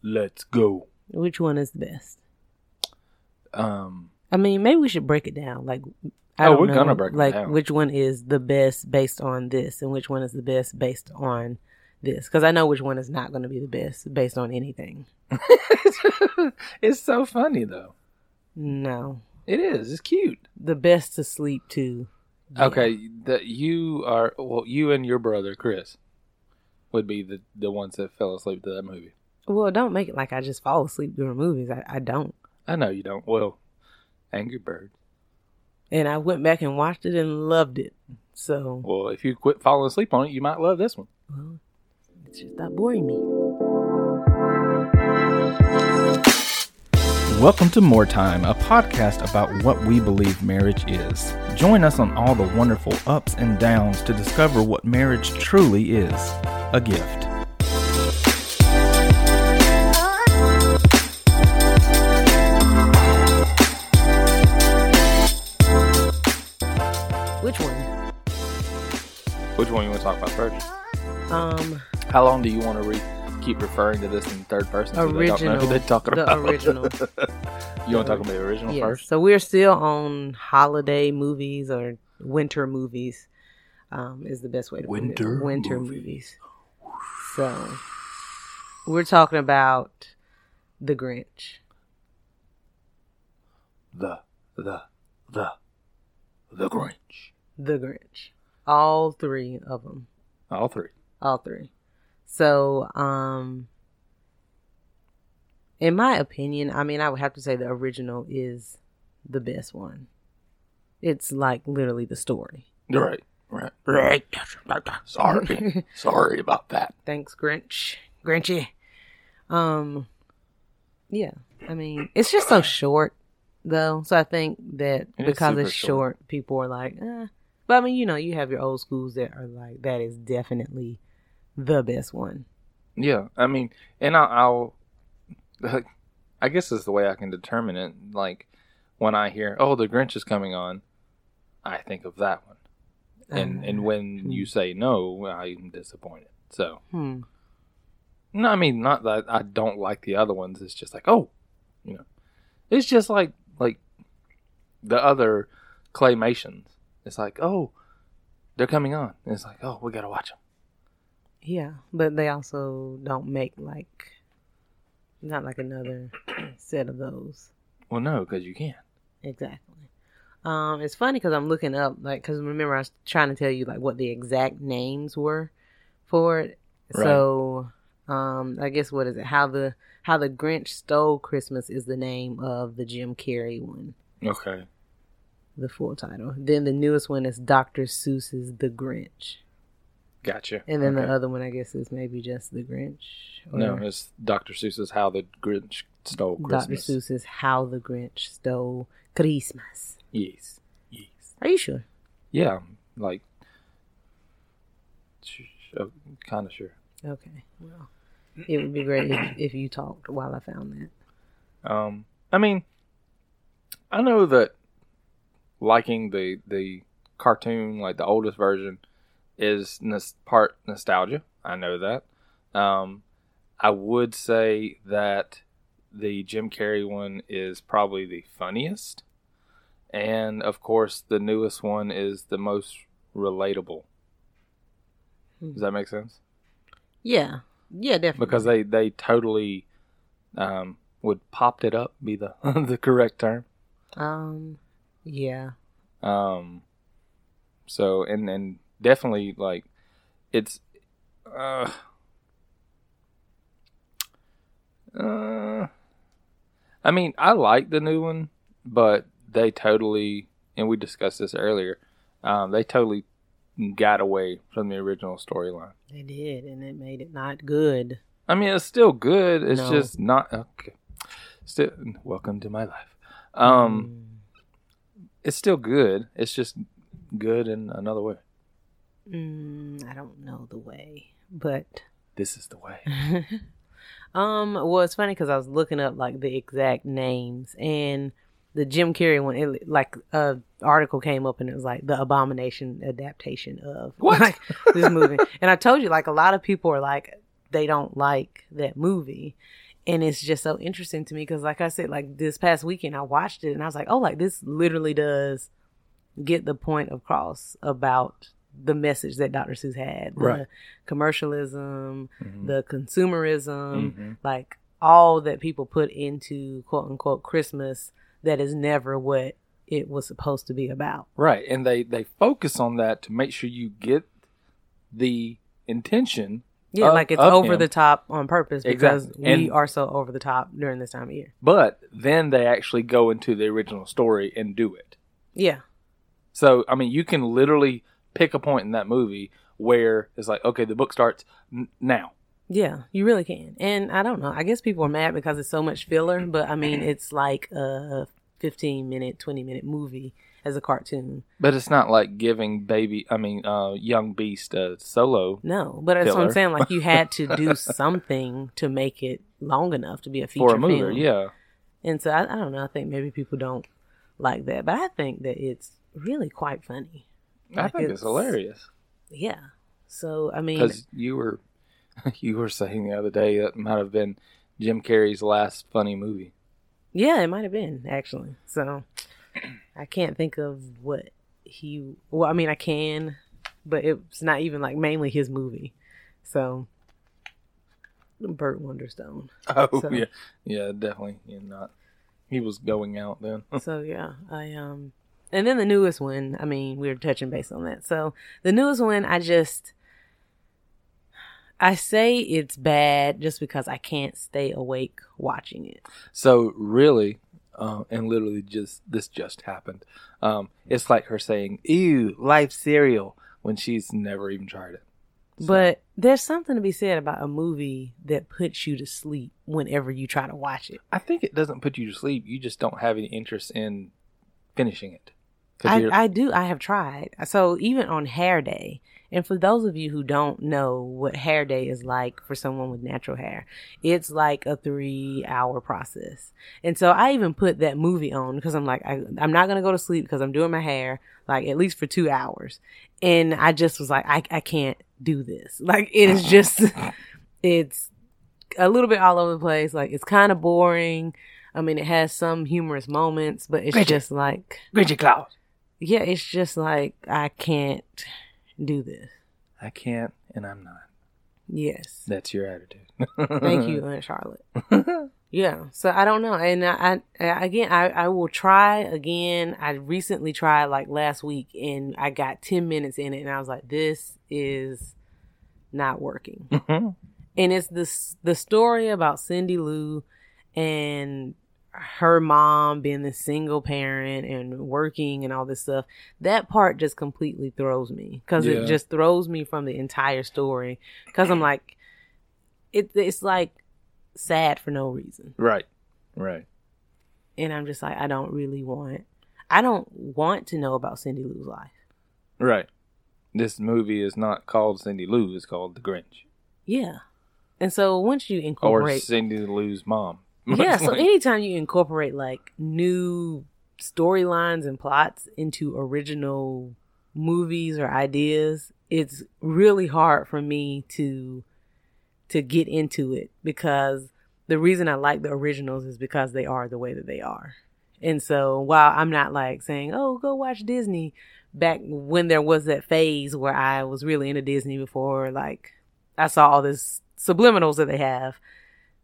Let's go. Which one is the best? I mean, maybe we should break it down. Like, I don't know, we're gonna break it down. Like, which one is the best based on this, and which one is the best based on this? Because I know which one is not going to be the best based on anything. It's so funny though. No, it is. It's cute. The best to sleep to. Yeah. Okay, you and your brother Chris would be the ones that fell asleep to that movie. Well, don't make it like I just fall asleep during movies. I don't. I know you don't. Well, Angry Bird. And I went back and watched it and loved it. So. Well, if you quit falling asleep on it, you might love this one. Well, it's just not boring me. Welcome to More Time, a podcast about what we believe marriage is. Join us on all the wonderful ups and downs to discover what marriage truly is, a gift. Which one you want to talk about first? How long do you want to keep referring to this in third person? So original. They don't know who they're talking about. Original. You want to talk about the original first? So we're still on holiday movies or winter movies. Is the best way to put it. Winter movies. So we're talking about The Grinch. The Grinch. The Grinch. All three of them. All three. So, in my opinion, I mean, I would have to say the original is the best one. It's like literally the story. Right. Sorry about that. Thanks, Grinchy. Yeah. I mean, it's just so short, though. So I think that because it's short, people are like, But, I mean, you know, you have your old schools that are like, that is definitely the best one. Yeah. I mean, and I'll I guess it's the way I can determine it. Like, when I hear, oh, The Grinch is coming on, I think of that one. And when you say no, I'm disappointed. So, No, I mean, not that I don't like the other ones. It's just like, oh, you know, it's just like the other Claymations. It's like, oh, they're coming on. And it's like, oh, we got to watch them. Yeah, but they also don't make, like, not like another set of those. Well, no, because you can't. Exactly. It's funny because I'm looking up, like, because remember I was trying to tell you, like, what the exact names were for it. Right. So, I guess, what is it? How the Grinch Stole Christmas is the name of the Jim Carrey one. Okay. The full title. Then the newest one is Dr. Seuss's The Grinch. Gotcha. And then the other one, I guess, is maybe just The Grinch. No, it's Dr. Seuss's How the Grinch Stole Christmas. Dr. Seuss's How the Grinch Stole Christmas. Yes. Are you sure? Yeah, like, kind of sure. Okay, well, it would be great if you talked while I found that. I mean, I know that liking the cartoon, like the oldest version, is part nostalgia. I know that. I would say that the Jim Carrey one is probably the funniest. And, of course, the newest one is the most relatable. Does that make sense? Yeah. Yeah, definitely. Because they totally would popped it up, be the the correct term. Yeah. So, and definitely, like, it's, I mean, I like the new one, but they totally, and we discussed this earlier, they totally got away from the original storyline. They did, and it made it not good. I mean, it's still good. It's just not, okay. Still, welcome to my life. It's still good. It's just good in another way. I don't know the way, but this is the way. Well, it's funny because I was looking up like the exact names, and the Jim Carrey one, it, like, a article came up, and it was like the abomination adaptation of, like, this movie. And I told you, like, a lot of people are like, they don't like that movie. And it's just so interesting to me because, like I said, like this past weekend, I watched it and I was like, oh, like this literally does get the point across about the message that Dr. Seuss had. Right. The commercialism, mm-hmm. the consumerism, mm-hmm. like all that people put into quote unquote Christmas that is never what it was supposed to be about. Right. And they focus on that to make sure you get the intention. Yeah, like it's over the top on purpose because we are so over the top during this time of year. But then they actually go into the original story and do it. Yeah. So, I mean, you can literally pick a point in that movie where it's like, okay, the book starts now. Yeah, you really can. And I don't know. I guess people are mad because it's so much filler. But, I mean, it's like a 15-minute, 20-minute movie as a cartoon. But it's not like giving Young Beast a solo. No, but that's what I'm saying. Like, you had to do something to make it long enough to be a feature film. For a movie, yeah. And so, I don't know. I think maybe people don't like that. But I think that it's really quite funny. Like, I think it's hilarious. Yeah. So, I mean... Because you were saying the other day that might have been Jim Carrey's last funny movie. Yeah, it might have been, actually. So... I can't think of what he... Well, I mean, I can, but it's not even, like, mainly his movie. So, Burt Wonderstone. Oh, so, yeah. Yeah, definitely. Yeah, not. He was going out then. So, yeah. And then the newest one, I mean, we were touching base on that. So, the newest one, I say it's bad just because I can't stay awake watching it. So, really... and literally just happened. It's like her saying, ew, life cereal, when she's never even tried it. So. But there's something to be said about a movie that puts you to sleep whenever you try to watch it. I think it doesn't put you to sleep. You just don't have any interest in finishing it. I do. I have tried. So even on Hair Day, and for those of you who don't know what Hair Day is like for someone with natural hair, it's like a 3-hour process. And so I even put that movie on because I'm like, I'm not going to go to sleep because I'm doing my hair, like at least for 2 hours. And I just was like, I can't do this. Like it is just, it's a little bit all over the place. Like it's kind of boring. I mean, it has some humorous moments, but it's just like... Gringy Cloud. Yeah, it's just like, I can't... do this. I can't, and I'm not. Yes. That's your attitude. Thank you, Aunt Charlotte. Yeah. So I don't know. And I will try again. I recently tried like last week and I got 10 minutes in it and I was like, this is not working. Mm-hmm. And it's the story about Cindy Lou and her mom being the single parent and working and all this stuff. That part just completely throws me because it just throws me from the entire story because I'm like, it's like sad for no reason. Right. And I'm just like, I don't want to know about Cindy Lou's life. Right. This movie is not called Cindy Lou. It's called The Grinch. Yeah. And so once you incorporate... Or Cindy Lou's mom. Yeah, so anytime you incorporate, like, new storylines and plots into original movies or ideas, it's really hard for me to get into it because the reason I like the originals is because they are the way that they are. And so while I'm not, like, saying, oh, go watch Disney, back when there was that phase where I was really into Disney before, like, I saw all this subliminals that they have.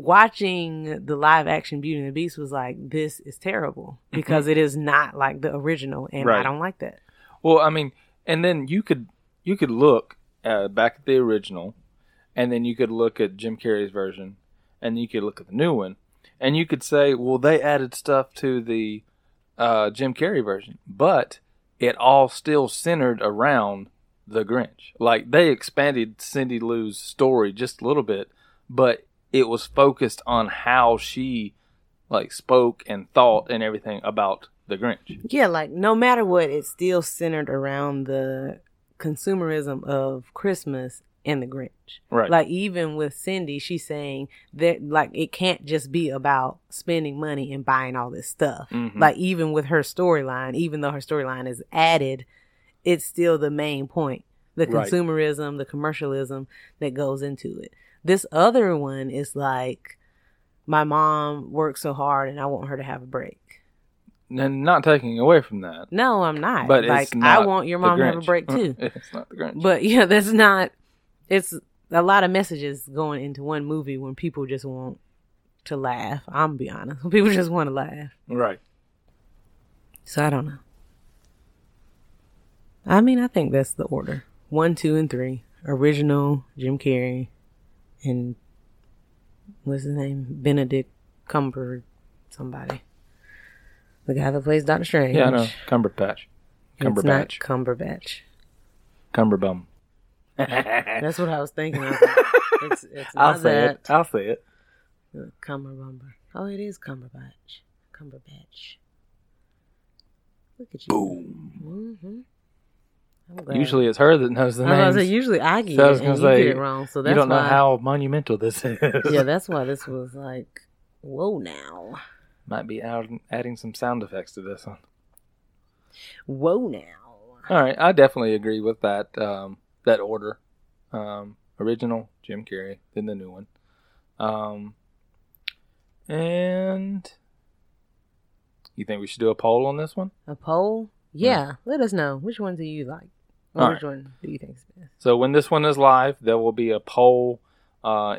Watching the live action Beauty and the Beast was like, this is terrible because it is not like the original, and I don't like that. Well, I mean, and then you could look back at the original, and then you could look at Jim Carrey's version, and you could look at the new one, and you could say, well, they added stuff to the Jim Carrey version, but it all still centered around the Grinch. Like, they expanded Cindy Lou's story just a little bit, but it was focused on how she, like, spoke and thought and everything about the Grinch. Yeah, like, no matter what, it's still centered around the consumerism of Christmas and the Grinch. Right. Like, even with Cindy, she's saying that, like, it can't just be about spending money and buying all this stuff. Mm-hmm. Like, even with her storyline, even though her storyline is added, it's still the main point. The consumerism, the commercialism that goes into it. This other one is like, my mom worked so hard and I want her to have a break. And not taking away from that. No, I'm not. But like, it's not, I want your mom to have a break too. It's not the Grinch. But yeah, that's not, it's a lot of messages going into one movie when people just want to laugh. I'm gonna be honest. When people just want to laugh. Right. So I don't know. I mean, I think that's the order. 1, 2, and 3. Original, Jim Carrey, and what's his name? Benedict Cumber somebody. The guy that plays Dr. Strange. Yeah, I know. Cumberbatch. It's not Cumberbatch. Cumberbum. That's what I was thinking. I was like, it's not I'll say it. Cumberbumber. Oh, it is Cumberbatch. Look at you. Boom. Mm-hmm. Usually it's her that knows the names. Usually I get it, and you get it wrong. So that's why. You don't know how monumental this is. Yeah, that's why this was like, whoa now. Might be adding some sound effects to this one. Whoa now. All right, I definitely agree with that, that order. Original, Jim Carrey, then the new one. And you think we should do a poll on this one? A poll? Yeah, let us know. Which one do you like? Which one do you think is best? So when this one is live, there will be a poll on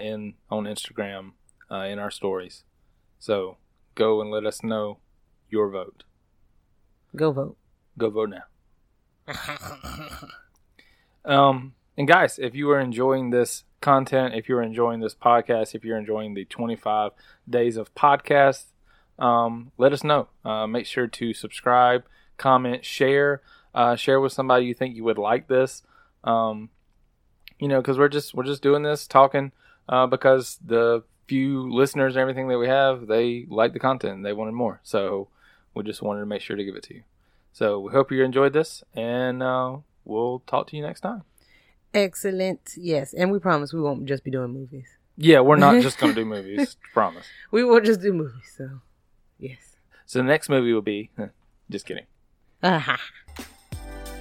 Instagram in our stories. So go and let us know your vote. Go vote. Go vote now. And guys, if you are enjoying this content, if you're enjoying this podcast, if you're enjoying the 25 days of podcast, let us know. Make sure to subscribe. Comment, share with somebody you think you would like this, because we're just doing this talking because the few listeners and everything that we have, they like the content and they wanted more, so we just wanted to make sure to give it to you. So we hope you enjoyed this, and we'll talk to you next time. Excellent. Yes, and we promise we won't just be doing movies. Yeah, we're not just gonna do movies. Promise. We won't just do movies. So yes. So the next movie will be just kidding. Uh-huh.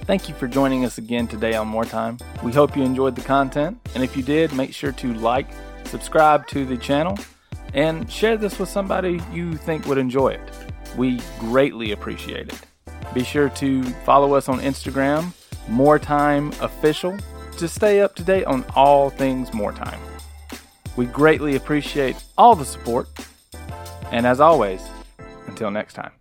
Thank you for joining us again today on More Time. We hope you enjoyed the content, and if you did, make sure to like, subscribe to the channel, and share this with somebody you think would enjoy it. We greatly appreciate it. Be sure to follow us on Instagram, More Time Official, to stay up to date on all things More Time. We greatly appreciate all the support, and as always, until next time.